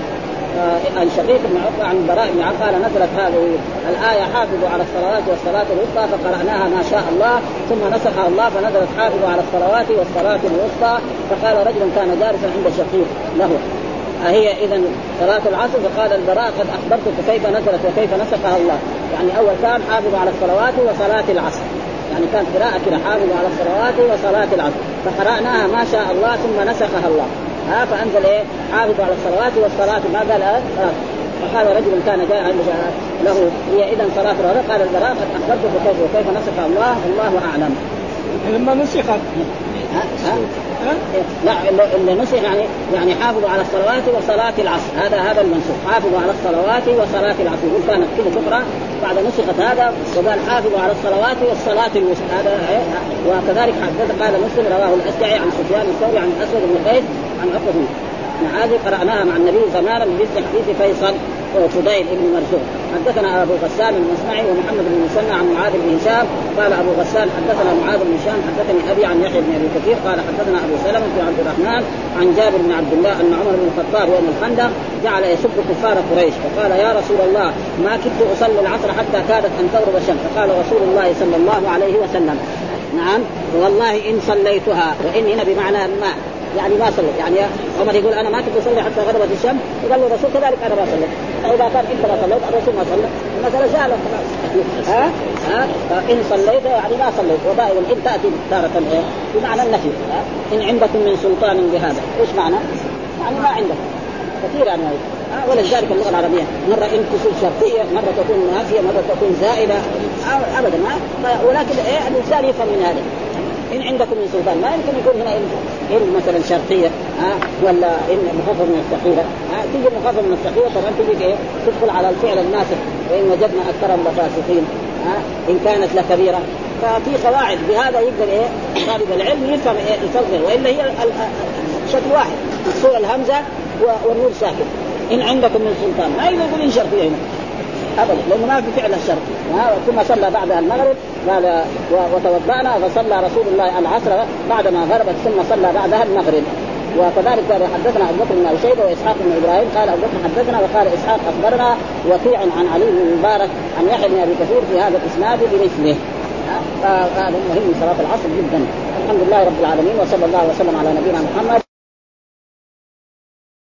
عن شقيق بن عقبة عن براء بن عمرو قال نزلت هذه الآية حافظوا على الصلوات والصلاة الوسطى فقرأناها ما شاء الله ثم نسخها الله فنزلت حافظوا على الصلوات والصلاة الوسطى. فقال رجل كان جالسا عند شقيق له هي إذن صلاة العصر؟ فقال البراء قد أخبرتك كيف نزلت وكيف نسخها الله. يعني أول كان حافظ على الصلوات وصلاة العصر، يعني كانت قراءة كده حافظ على الصلوات وصلاة العصر فقرأناها ما شاء الله ثم نسخها الله فأنزل إيه حافظ على الصلوات والصلاة ما قال فقال رجل كان جاء عند له هي إذن صلاة العصر. قال البراء قد أخبرتك كيف نسخها الله الله أعلم. لما نسخت لا اللي نسخ يعني حافظوا على الصلوات وصلاة العصر هذا المنسوخ حافظوا على الصلوات وصلاة العصر كانت كده كبرى بعد نسخت هذا وقال حافظوا على الصلوات والصلاة الوسطى هذا. وكذلك حدث قال مسلم رواه الأوزاعي عن سفيان الثوري عن أسود بن قيس عن عقبة بن عازب قرأناها مع النبي زمانا بمثل حديث فيصل فضيل ابن مرزوق. حدثنا أبو غسان المصنعي ومحمد بن مسنى عن معاذ بن هشام قال أبو غسان حدثنا معاذ بن هشام حدثني أبي عن يحيى بن أبي كثير قال حدثنا أبو سلمة بن عبد الرحمن عن جابر بن عبد الله أن عمر بن الخطاب يوم الخندق جعل يسب كفار قريش فقال يا رسول الله ما كنت أصلي العصر حتى كادت أن تغرب الشمس. فقال رسول الله صلى الله عليه وسلم نعم والله إن صليتها وإن هنا بمعنى ما يعني ما صلت. يعني عمر يقول أنا ما كنت أصلي حتى غربت الشمس يقول له رسول كذلك أنا ما صليت أو إذا كان أنت ما صليت الرسول ما صلى مثلا جاء له إن صليت يعني ما صليت ودائما إن تأتي تارة بمعنى النفي إن عندكم من سلطان بهذا إيش معنى يعني ما عندك كثير يعني ولذلك اللغة العربية مرة إن تكون شرطية مرة تكون منافية مرة تكون زائدة أبدا ولكن الإنسان يفهم من هذا إن عندكم من سلطان ما يمكن يكون هنا إن مثلا شرطية ولا إن مخفف من الثقيلة تيجي مخفف من الثقيلة طبعا تيجي تدخل على الفعل الناسخ وإن وجدنا أكثرهم لفاسقين إن كانت لكبيرة. ففي قواعد بهذا يقدر طالب العلم يفهم يفرق وإلا هي شكل واحد الصورة الهمزة والنور ساكن إن عندكم من سلطان ما يقول إن شرطية هنا أبدا لأنه ما في فعل الشرط. ثم صلى بعدها المغرب قال وتوضأنا فصلى رسول الله العصر بعدما غربت ثم صلى بعدها المغرب. وكذلك حدثنا أبو بكر بن أبي وإسحاق بن إبراهيم قال أبو بكر حدثنا وقال إسحاق أخبرنا وكيع عن علي بن مبارك عن يحيى بن أبي كثير في هذا الإسناد بمثله. فهذا مهم صلاة العصر جدا. الحمد لله رب العالمين وصلى الله وسلم على نبينا محمد.